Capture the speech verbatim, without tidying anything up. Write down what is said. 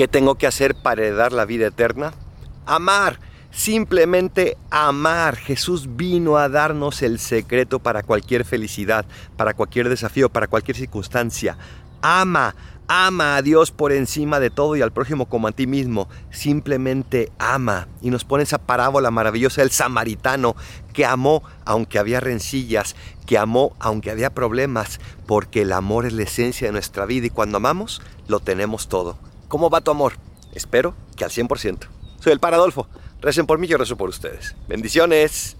¿Qué tengo que hacer para heredar la vida eterna? Amar, simplemente amar. Jesús vino a darnos el secreto para cualquier felicidad, para cualquier desafío, para cualquier circunstancia. Ama, ama a Dios por encima de todo y al prójimo como a ti mismo. Simplemente ama. Y nos pone esa parábola maravillosa del samaritano que amó aunque había rencillas, que amó aunque había problemas, porque el amor es la esencia de nuestra vida y cuando amamos lo tenemos todo. ¿Cómo va tu amor? Espero que al cien por ciento. Soy el Padre Adolfo. Recen por mí, yo rezo por ustedes. Bendiciones.